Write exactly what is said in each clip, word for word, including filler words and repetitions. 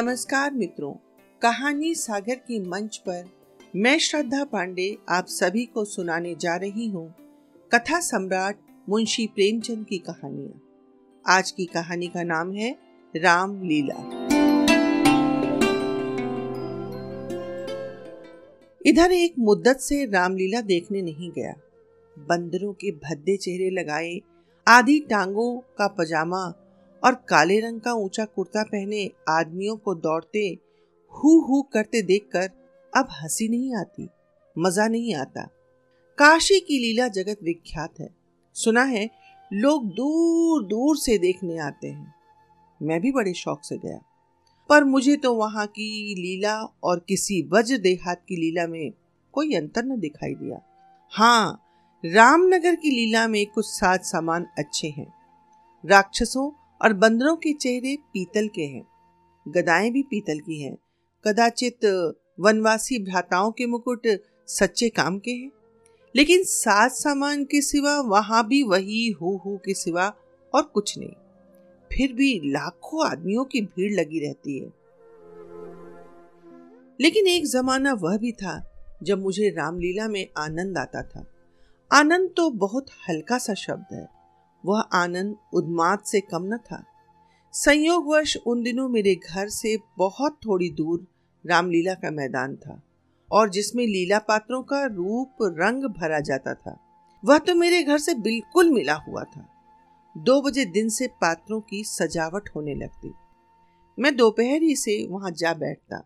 नमस्कार मित्रों, कहानी सागर की मंच पर मैं श्रद्धा पांडे आप सभी को सुनाने जा रही हूँ कथा सम्राट मुंशी प्रेमचंद की कहानियाँ। आज की कहानी का नाम है राम लीला। इधर एक मुद्दत से रामलीला देखने नहीं गया। बंदरों के भद्दे चेहरे लगाए, आधी टांगों का पजामा और काले रंग का ऊंचा कुर्ता पहने आदमियों को दौड़ते हु हु करते देखकर अब हंसी नहीं आती, मजा नहीं आता। काशी की लीला जगत विख्यात है, सुना है लोग दूर दूर से देखने आते हैं। मैं भी बड़े शौक से गया, पर मुझे तो वहाँ की लीला और किसी वज्र देहात की लीला में कोई अंतर न दिखाई दिया। हाँ, रामनगर की लीला में कुछ साज सामान अच्छे हैं। राक्षसों और बंदरों के चेहरे पीतल के हैं, गदाएं भी पीतल की हैं, कदाचित वनवासी भ्राताओं के मुकुट सच्चे काम के हैं, लेकिन साज सामान के सिवा वहाँ भी वही हो हो के सिवा और कुछ नहीं। फिर भी लाखों आदमियों की भीड़ लगी रहती है। लेकिन एक जमाना वह भी था जब मुझे रामलीला में आनंद आता था। आनंद तो बहुत हल्का सा शब्द है, वह आनंद उन्माद से कम न था। संयोगवश उन दिनों मेरे घर से बहुत थोड़ी दूर रामलीला का मैदान था, और जिसमें लीला पात्रों का रूप रंग भरा जाता था। वह तो मेरे घर से बिल्कुल मिला हुआ था। दो बजे दिन से पात्रों की सजावट होने लगती। मैं दोपहर ही से वहां जा बैठता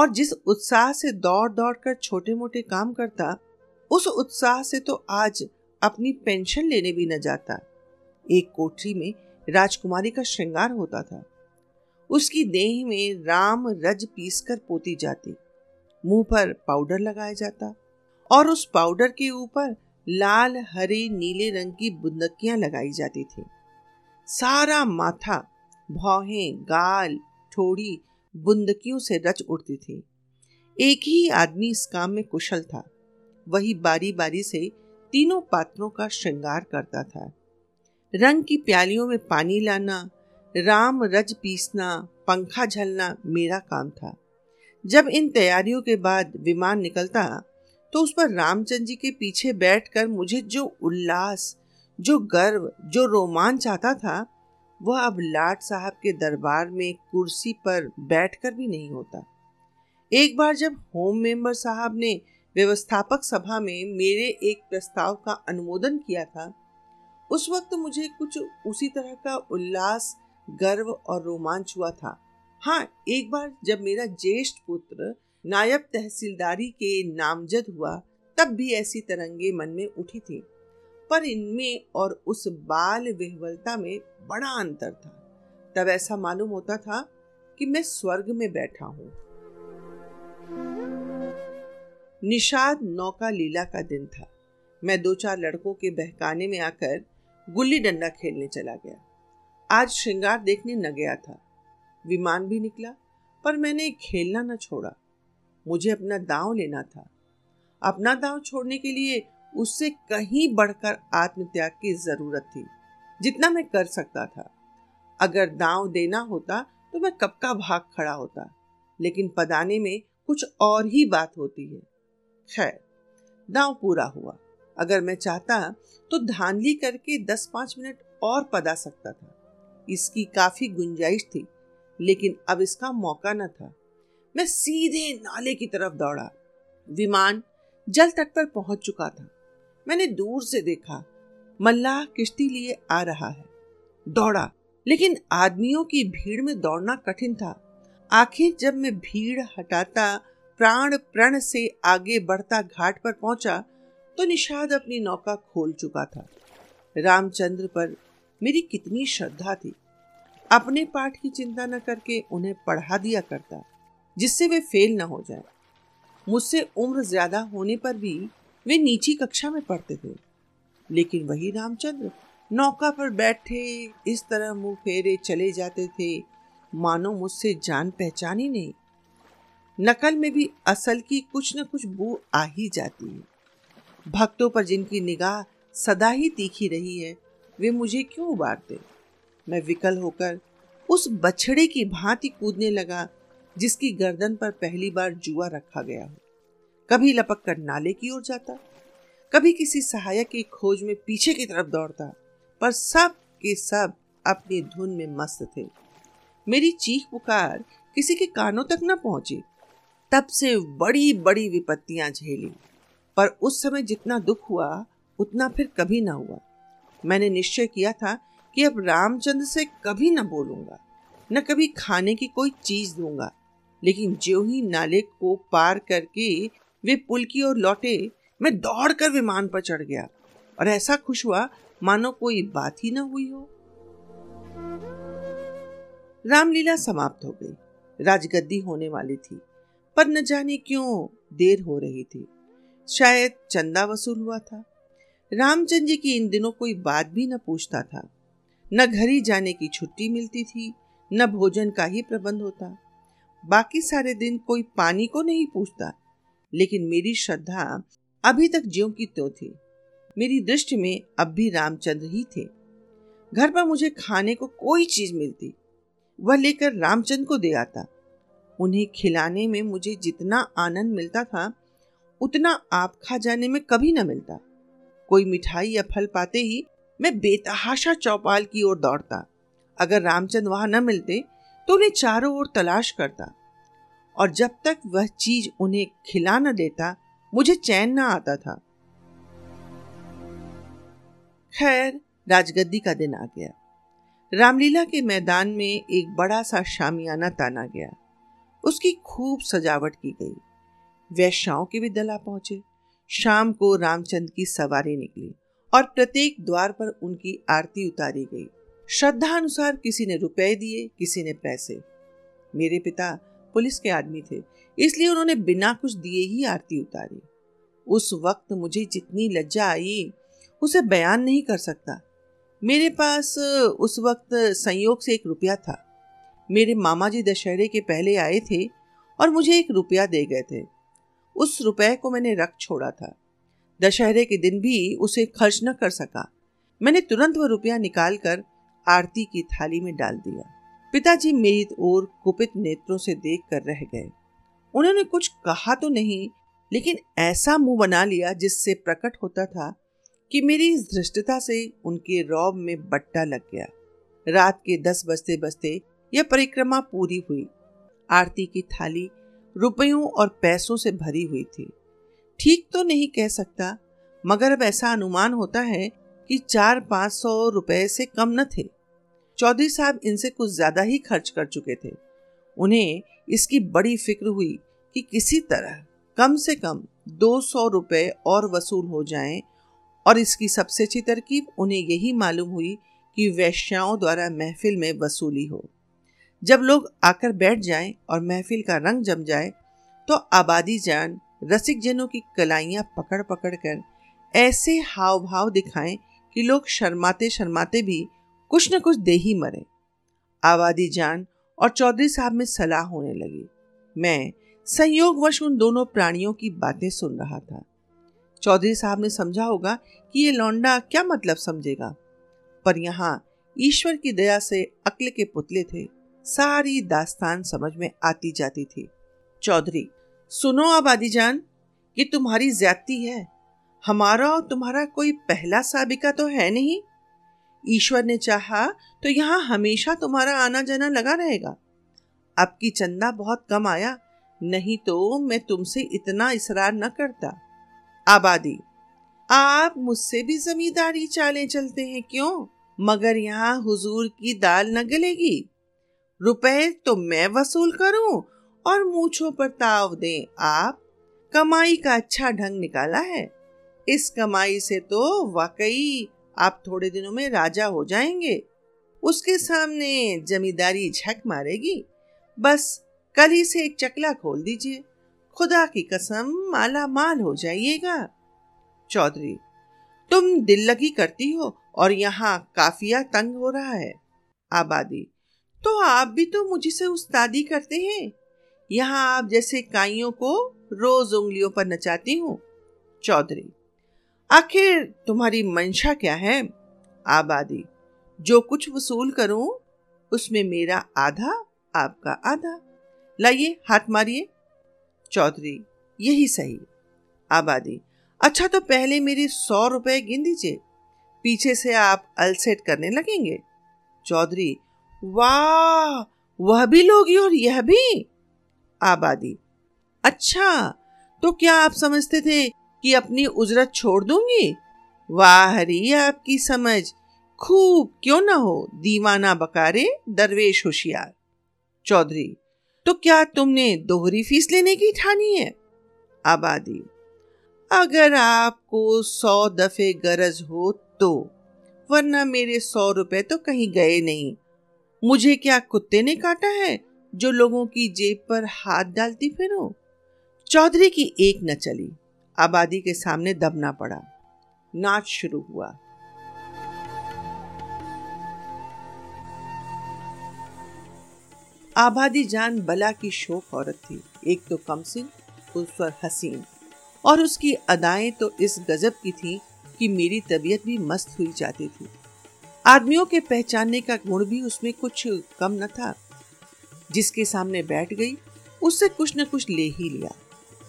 और जिस उत्साह से दौड़ दौड़ कर छोटे मोटे काम करता, उस उत्साह से तो आज अपनी पेंशन लेने भी न जाता। एक कोठरी में राजकुमारी का श्रृंगार होता था, उसकी देह में राम रज पीसकर पोती जाती, मुंह पर पाउडर लगाया जाता और उस पाउडर के ऊपर लाल हरे नीले रंग की बुंदकियां लगाई जाती थी। सारा माथा, भौहें, गाल, ठोड़ी बुंदकियों से रच उठती थी। एक ही आदमी इस काम में कुशल था, वही बारी बारी से तीनों पात्रों का श्रृंगार करता था। रंग की प्यालियों में पानी लाना, राम रज पीसना, पंखा झलना मेरा काम था। जब इन तैयारियों के बाद विमान निकलता तो उस पर रामचंद्र जी के पीछे बैठकर मुझे जो उल्लास, जो गर्व, जो रोमांच आता था, वह अब लाट साहब के दरबार में कुर्सी पर बैठकर भी नहीं होता। एक बार जब होम मेंबर साहब ने व्यवस्थापक सभा में मेरे एक प्रस्ताव का अनुमोदन किया था, उस वक्त मुझे कुछ उसी तरह का उल्लास, गर्व और रोमांच हुआ था। हाँ, एक बार जब मेरा ज्येष्ठ पुत्र नायब तहसीलदारी के नामजद हुआ, तब भी ऐसी तरंगे मन में उठी थी, पर इनमें और उस बाल विह्वलता में बड़ा अंतर था। तब ऐसा मालूम होता था कि मैं स्वर्ग में बैठा हूँ। निषाद नौका लीला का दिन था। मैं दो चार लड़कों के बहकाने में आकर गुल्ली डंडा खेलने चला गया। आज श्रृंगार देखने न गया था, विमान भी निकला, पर मैंने खेलना न छोड़ा। मुझे अपना दांव लेना था। अपना दांव छोड़ने के लिए उससे कहीं बढ़कर आत्मत्याग की जरूरत थी, जितना मैं कर सकता था। अगर दांव देना होता तो मैं कब का भाग खड़ा होता, लेकिन पदाने में कुछ और ही बात होती है। खैर, दांव पूरा हुआ। अगर मैं चाहता तो धांधली करके दस पाँच मिनट और पदा सकता था, इसकी काफी गुंजाइश थी, लेकिन अब इसका मौका न था। मैं सीधे नाले की तरफ दौड़ा। विमान जल तट पर पहुंच चुका था। मैंने दूर से देखा, मल्लाह किश्ती लिए आ रहा है। दौड़ा, लेकिन आदमियों की भीड़ में दौड़ना कठिन था। आखिर जब मैं भीड़ हटाता, प्राण प्रण से आगे बढ़ता घाट पर पहुंचा तो निषाद अपनी नौका खोल चुका था। रामचंद्र पर मेरी कितनी श्रद्धा थी। अपने पाठ की चिंता न करके उन्हें पढ़ा दिया करता, जिससे वे फेल न हो जाएं। मुझसे उम्र ज्यादा होने पर भी वे नीची कक्षा में पढ़ते थे, लेकिन वही रामचंद्र नौका पर बैठे इस तरह मुँह फेरे चले जाते थे मानो मुझसे जान पहचान ही नहीं। नकल में भी असल की कुछ न कुछ बू आ ही जाती है। भक्तों पर जिनकी निगाह सदा ही तीखी रही है, वे मुझे क्यों उबारते? मैं विकल होकर उस बछड़े की भांति कूदने लगा जिसकी गर्दन पर पहली बार जुआ रखा गया हो। कभी लपक कर नाले की ओर जाता, कभी किसी सहायक की खोज में पीछे की तरफ दौड़ता, पर सब के सब अपनी धुन में मस्त थे। मेरी चीख पुकार किसी के कानों तक न पहुंची। तब से बड़ी बड़ी विपत्तियां झेली, पर उस समय जितना दुख हुआ उतना फिर कभी ना हुआ। मैंने निश्चय किया था कि अब रामचंद्र से कभी न बोलूंगा, न कभी खाने की कोई चीज दूंगा। लेकिन ज्यों ही नाले को पार करके वे पुल की ओर लौटे, मैं दौड़कर विमान पर चढ़ गया और ऐसा खुश हुआ मानो कोई बात ही न हुई हो। रामलीला समाप्त हो गई। राजगद्दी होने वाली थी, पर न जाने क्यों देर हो रही थी। शायद चंदा वसूल हुआ था। रामचंद्र जी की इन दिनों कोई बात भी न पूछता था। न घर ही जाने की छुट्टी मिलती थी, न भोजन का ही प्रबंध होता। बाकी सारे दिन कोई पानी को नहीं पूछता, लेकिन मेरी श्रद्धा अभी तक ज्यों की त्यों थी। मेरी दृष्टि में अब भी रामचंद्र ही थे। घर पर मुझे खाने को कोई चीज मिलती, वह लेकर रामचंद्र को दे आता। उन्हें खिलाने में मुझे जितना आनंद मिलता था, उतना आप खा जाने में कभी न मिलता। कोई मिठाई या फल पाते ही मैं बेतहाशा चौपाल की ओर दौड़ता। अगर रामचंद्र वहां न मिलते तो उन्हें चारों ओर तलाश करता, और जब तक वह चीज उन्हें खिला न देता मुझे चैन न आता था। खैर, राजगद्दी का दिन आ गया। रामलीला के मैदान में एक बड़ा सा शामियाना ताना गया। उसकी खूब सजावट की गई। वैश्याओं के भी दला पहुंचे। शाम को रामचंद्र की सवारी निकली और प्रत्येक द्वार पर उनकी आरती उतारी गई। श्रद्धा अनुसार किसी ने रुपए दिए, किसी ने पैसे। मेरे पिता पुलिस के आदमी थे, इसलिए उन्होंने बिना कुछ दिए ही आरती उतारी। उस वक्त मुझे जितनी लज्जा आई उसे बयान नहीं कर सकता। मेरे पास उस वक्त संयोग से एक रुपया था। मेरे मामा जी दशहरे के पहले आए थे और मुझे एक रुपया दे गए थे। उस रुपये को मैंने रख छोड़ा था। दशहरे के दिन भी उसे खर्च न कर सका। मैंने तुरंत वह रुपया निकाल कर आरती की थाली में डाल दिया। पिताजी मेरी ओर कुपित नेत्रों से देख कर रह गए। उन्होंने कुछ कहा तो नहीं, लेकिन ऐसा मुंह बना लिया जिससे प्रकट होता था कि मेरी इस धृष्टता से उनके रौब में बट्टा लग गया। रात के दस बजते बजते यह परिक्रमा पूरी हुई। आरती की थाली रुपयों और पैसों से भरी हुई थी। ठीक तो नहीं कह सकता, मगर अब ऐसा अनुमान होता है कि चार पाँच सौ रुपये से कम न थे। चौधरी साहब इनसे कुछ ज़्यादा ही खर्च कर चुके थे। उन्हें इसकी बड़ी फिक्र हुई कि किसी तरह कम से कम दो सौ रुपये और वसूल हो जाएं, और इसकी सबसे अच्छी तरकीब उन्हें यही मालूम हुई कि वैश्याओं द्वारा महफिल में वसूली हो। जब लोग आकर बैठ जाएं और महफिल का रंग जम जाए तो आबादी जान रसिक जनों की कलाइयाँ पकड़ पकड़ कर ऐसे हाव भाव दिखाएं कि लोग शर्माते शर्माते भी कुछ न कुछ दे ही मरे। आबादी जान और चौधरी साहब में सलाह होने लगी। मैं संयोगवश उन दोनों प्राणियों की बातें सुन रहा था। चौधरी साहब ने समझा होगा कि ये लौंडा क्या मतलब समझेगा, पर यहाँ ईश्वर की दया से अक्ल के पुतले थे। सारी दास्तान समझ में आती जाती थी। चौधरी: सुनो आबादी जान, ये तुम्हारी ज्यादती है। हमारा और तुम्हारा कोई पहला साबिका तो है नहीं। ईश्वर ने चाहा तो यहाँ हमेशा तुम्हारा आना जाना लगा रहेगा। अब की चंदा बहुत कम आया, नहीं तो मैं तुमसे इतना इसरार न करता। आबादी: आप मुझसे भी जमींदारी चालें चलते हैं क्यों, मगर यहाँ हुजूर की दाल न गलेगी। रुपए तो मैं वसूल करूं और मूछों पर ताव दें आप। कमाई का अच्छा ढंग निकाला है। इस कमाई से तो वाकई आप थोड़े दिनों में राजा हो जाएंगे। उसके सामने जमींदारी झक मारेगी। बस कल ही से एक चकला खोल दीजिए, खुदा की कसम माला माल हो जाइएगा। चौधरी: तुम दिल लगी करती हो और यहाँ काफिया तंग हो रहा है। आबादी: तो आप भी तो मुझे से उस्तादी करते हैं। यहाँ आप जैसे काइयों को रोज उंगलियों पर नचाती हूँ। चौधरी: आखिर तुम्हारी मंशा क्या है? आबादी: जो कुछ वसूल करूँ उसमें मेरा आधा आपका आधा। लाइए हाथ मारिए। चौधरी, यही सही। आबादी, अच्छा तो पहले मेरी सौ रुपए गिन दीजिए, पीछे से आप अलसेट करने लगेंगे। चौधरी, वाह, वह भी लोगी और यह भी। आबादी, अच्छा तो क्या आप समझते थे कि अपनी उजरत छोड़ दूंगी? वाह री आपकी समझ, खूब क्यों ना हो, दीवाना बकारे दरवेश होशियार। चौधरी, तो क्या तुमने दोहरी फीस लेने की ठानी है? आबादी, अगर आपको सौ दफे गरज हो तो, वरना मेरे सौ रुपए तो कहीं गए नहीं। मुझे क्या कुत्ते ने काटा है जो लोगों की जेब पर हाथ डालती फिरो। चौधरी की एक न चली, आबादी के सामने दबना पड़ा। नाच शुरू हुआ। आबादी जान बला की शौक औरत थी, एक तो कमसिन, उस पर हसीन, और उसकी अदाएं तो इस गजब की थी कि मेरी तबीयत भी मस्त हुई जाती थी। आदमियों के पहचानने का गुण भी उसमें कुछ कम न था। जिसके सामने बैठ गई उससे कुछ न कुछ ले ही लिया।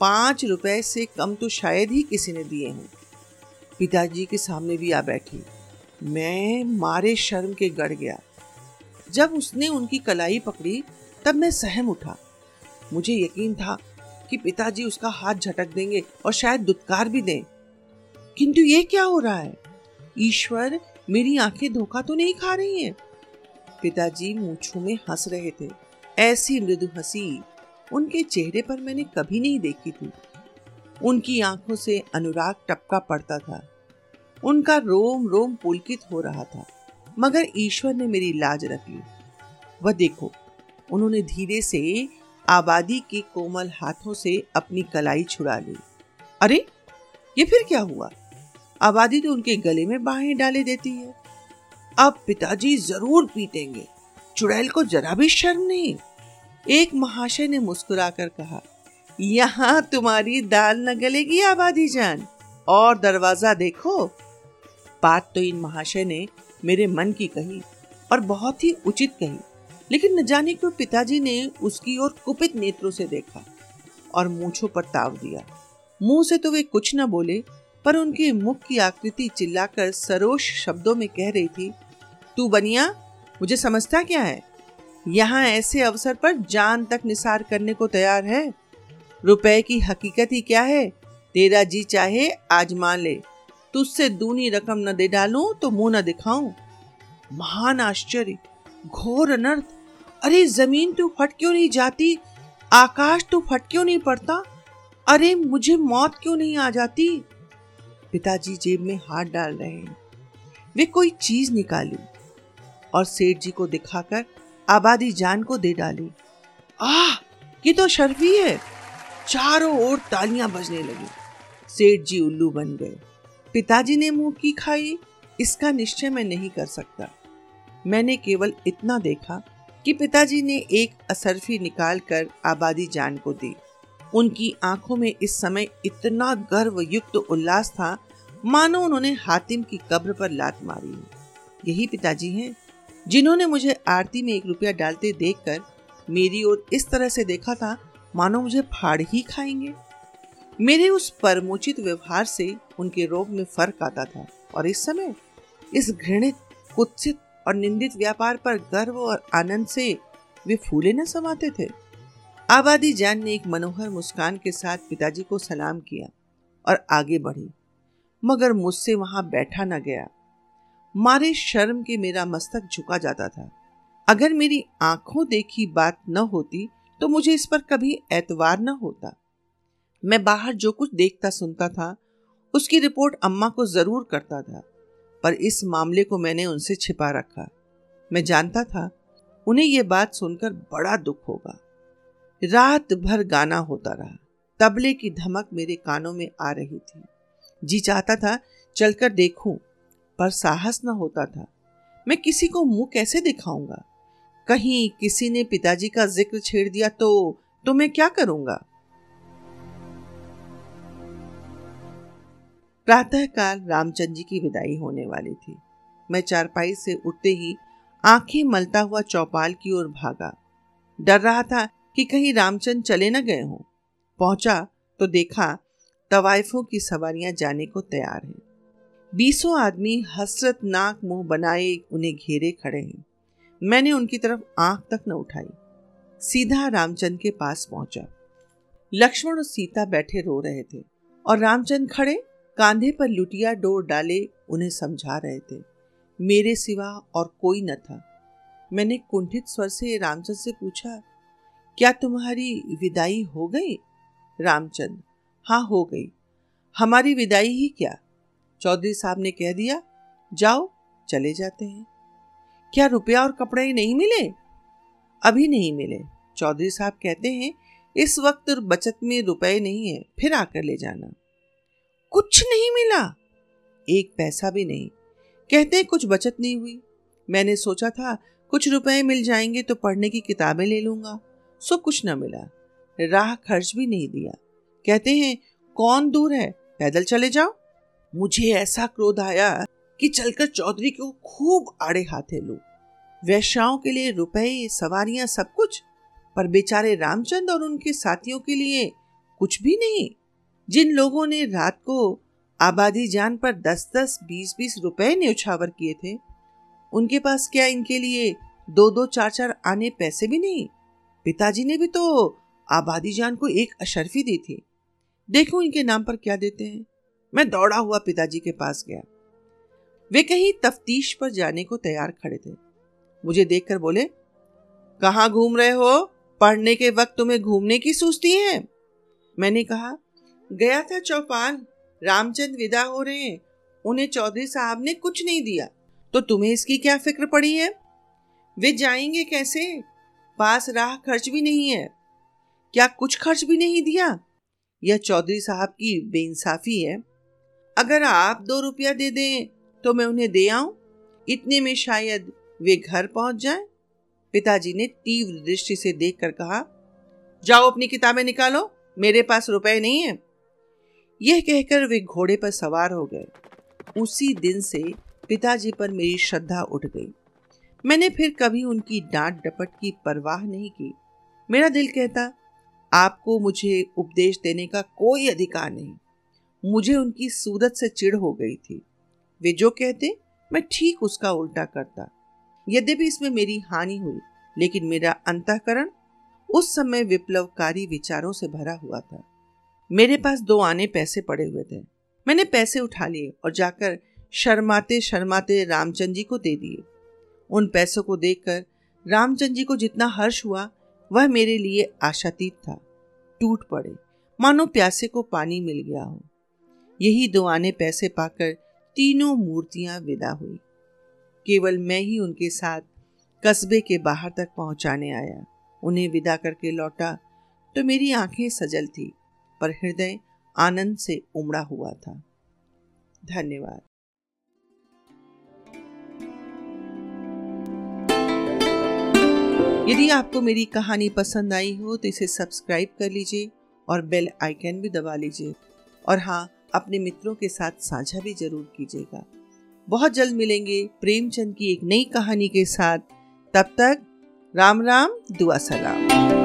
पाँच रुपए से कम तो शायद ही किसी ने दिए हों। पिताजी के सामने भी आ बैठी। मैं मारे शर्म के गड़ गया। जब उसने उनकी कलाई पकड़ी तब मैं सहम उठा। मुझे यकीन था कि पिताजी उसका हाथ झटक देंगे और शायद दुत्कार भी दें, किंतु ये क्या हो रहा है? ईश्वर, मेरी आंखें धोखा तो नहीं खा रही हैं? पिताजी मूंछों में हंस रहे थे। ऐसी मृदु हंसी उनके चेहरे पर मैंने कभी नहीं देखी थी। उनकी आंखों से अनुराग टपका पड़ता था। उनका रोम रोम पुलकित हो रहा था, मगर ईश्वर ने मेरी लाज रख ली। वह देखो, उन्होंने धीरे से आबादी के कोमल हाथों से अपनी कलाई छुड़ा ली। अरे, ये फिर क्या हुआ? आबादी तो उनके गले में बाहें डाले देती है। अब पिताजी जरूर पीटेंगे, चुड़ैल को जरा भी शर्म नहीं। एक महाशय ने मुस्कुराकर कहा, यहाँ तुम्हारी दाल न गलेगी आबादी जान, और दरवाजा देखो। बात तो इन महाशय ने मेरे मन की कही और बहुत ही उचित कही, लेकिन न जाने क्यों पिताजी ने उसकी ओर कुपित नेत्रों से देखा और मूंछों पर ताव दिया। मुंह से तो वे कुछ न बोले, पर उनके मुख की आकृति चिल्लाकर सरोष शब्दों में कह रही थी, तू बनिया, मुझे समझता क्या है? यहाँ ऐसे अवसर पर जान तक निसार करने को तैयार है। रुपए की हकीकत ही क्या है? तेरा जी चाहे आज मान ले, तुझसे दूनी रकम न दे डालूं तो मुंह न दिखाऊं। महान आश्चर्य, घोर अनर्थ। अरे जमीन तू फट क्यों नहीं जाती? आकाश तू फट क्यों नहीं पड़ता? अरे मुझे मौत क्यों नहीं आ जाती? पिताजी जेब में हाथ डाल रहे हैं। वे कोई चीज निकाली और सेठ जी को दिखाकर आबादी जान को दे डाली। आह, ये तो शर्फी है। चारों ओर तालियां बजने लगी। सेठ जी उल्लू बन गए। पिताजी ने मुंह की खाई, इसका निश्चय मैं नहीं कर सकता। मैंने केवल इतना देखा कि पिताजी ने एक असरफी निकाल कर आबादी जान को दी। उनकी आंखों में इस समय इतना गर्वयुक्त उल्लास था मानो उन्होंने हातिम की कब्र पर लात मारी। यही पिताजी हैं जिन्होंने मुझे आरती में एक रुपया डालते देखकर मेरी ओर इस तरह से देखा था मानो मुझे फाड़ ही खाएंगे। मेरे उस परमोचित व्यवहार से उनके रोब में फर्क आता था, और इस समय इस घृणित, कुत्सित और निंदित व्यापार पर गर्व और आनंद से वे फूले न समाते थे। आबादी जान ने एक मनोहर मुस्कान के साथ पिताजी को सलाम किया और आगे बढ़ी, मगर मुझसे वहां बैठा न गया। मारे शर्म के मेरा मस्तक झुका जाता था। अगर मेरी आंखों देखी बात न होती तो मुझे इस पर कभी एतवार न होता। मैं बाहर जो कुछ देखता सुनता था उसकी रिपोर्ट अम्मा को जरूर करता था, पर इस मामले को मैंने उनसे छिपा रखा। मैं जानता था उन्हें यह बात सुनकर बड़ा दुख होगा। रात भर गाना होता रहा। तबले की धमक मेरे कानों में आ रही थी। जी चाहता था चलकर देखूं, पर साहस न होता था। मैं किसी को मुंह कैसे दिखाऊंगा? कहीं किसी ने पिताजी का जिक्र छेड़ दिया तो तो मैं क्या करूंगा? प्रातःकाल रामचंद्र जी की विदाई होने वाली थी। मैं चारपाई से उठते ही आंखें मलता हुआ चौपाल की ओर भागा। डर रहा था कि कहीं रामचंद्र चले न गए हों। पहुंचा तो देखा तवाइफों की सवारियां जाने को तैयार हैं। बीसों आदमी हसरतनाक मुंह बनाए उन्हें घेरे खड़े हैं। मैंने उनकी तरफ आंख तक न उठाई, सीधा रामचंद्र के पास पहुंचा। लक्ष्मण और सीता बैठे रो रहे थे और रामचंद्र खड़े कांधे पर लुटिया डोर डाले उन्हें समझा रहे थे। मेरे सिवा और कोई न था। मैंने कुंठित स्वर से रामचंद्र से पूछा, क्या तुम्हारी विदाई हो गई? रामचंद्र, हाँ हो गई। हमारी विदाई ही क्या, चौधरी साहब ने कह दिया जाओ चले जाते हैं। क्या रुपया और कपड़े ही नहीं मिले? अभी नहीं मिले, चौधरी साहब कहते हैं इस वक्त बचत में रुपए नहीं है, फिर आकर ले जाना। कुछ नहीं मिला, एक पैसा भी नहीं। कहते कुछ बचत नहीं हुई। मैंने सोचा था कुछ रुपए मिल जाएंगे तो पढ़ने की किताबें ले लूंगा, सो कुछ न मिला। राह खर्च भी नहीं दिया। कहते हैं कौन दूर है, पैदल चले जाओ। मुझे ऐसा क्रोध आया कि चलकर चौधरी को खूब आड़े हाथे लूं। वैश्याओं के लिए रुपए, सवारियां, सब कुछ, पर बेचारे रामचंद्र और उनके साथियों के लिए कुछ भी नहीं। जिन लोगों ने रात को आबादी जान पर दस दस बीस बीस रुपए न्योछावर किए थे, उनके पास क्या इनके लिए दो दो चार चार आने पैसे भी नहीं। पिताजी ने भी तो आबादी जान को एक अशर्फी दी थी, देखो इनके नाम पर क्या देते हैं। मैं दौड़ा हुआ पिताजी के पास गया। वे कहीं तफ्तीश पर जाने को तैयार खड़े थे। मुझे देखकर बोले, कहाँ घूम रहे हो? पढ़ने के वक्त तुम्हें घूमने की सुस्ती है। मैंने कहा, गया था चौपाल, रामचंद्र विदा हो रहे हैं, उन्हें चौधरी साहब ने कुछ नहीं दिया, तो तुम्हें इसकी क्या फिक्र पड़ी है? वे जाएंगे कैसे, पास राह खर्च भी नहीं है। क्या कुछ खर्च भी नहीं दिया? यह चौधरी साहब की बेइंसाफी है। अगर आप दो रुपया दे दें तो मैं उन्हें दे आऊं, इतने में शायद वे घर पहुंच जाएं। पिताजी ने तीव्र दृष्टि से देखकर कहा, जाओ अपनी किताबें निकालो, मेरे पास रुपए नहीं है। यह कहकर वे घोड़े पर सवार हो गए। उसी दिन से पिताजी पर मेरी श्रद्धा उठ गई। मैंने फिर कभी उनकी डांट डपट की परवाह नहीं की। मेरा दिल कहता, आपको मुझे उपदेश देने का कोई अधिकार नहीं। मुझे उनकी सूरत से चिढ़ हो गई थी। वे जो कहते मैं ठीक उसका उल्टा करता। यद्यपि इसमें मेरी हानि हुई, लेकिन मेरा अंतःकरण उस समय विप्लवकारी विचारों से भरा हुआ था। मेरे पास दो आने पैसे पड़े हुए थे। मैंने पैसे उठा लिए और जाकर शर्माते शर्माते रामचंद्र जी को दे दिए। उन पैसों को देखकर रामचंद्र जी को जितना हर्ष हुआ वह मेरे लिए आशातीत था। टूट पड़े मानो प्यासे को पानी मिल गया हो। यही दो आने पैसे पाकर तीनों मूर्तियां विदा हुई। केवल मैं ही उनके साथ कस्बे के बाहर तक पहुंचाने आया। उन्हें विदा करके लौटा तो मेरी आंखें सजल थी, पर हृदय आनंद से उमड़ा हुआ था। धन्यवाद। यदि आपको मेरी कहानी पसंद आई हो तो इसे सब्सक्राइब कर लीजिए और बेल आइकन भी दबा लीजिए। और हाँ, अपने मित्रों के साथ साझा भी जरूर कीजिएगा। बहुत जल्द मिलेंगे प्रेमचंद की एक नई कहानी के साथ। तब तक राम राम, दुआ सलाम।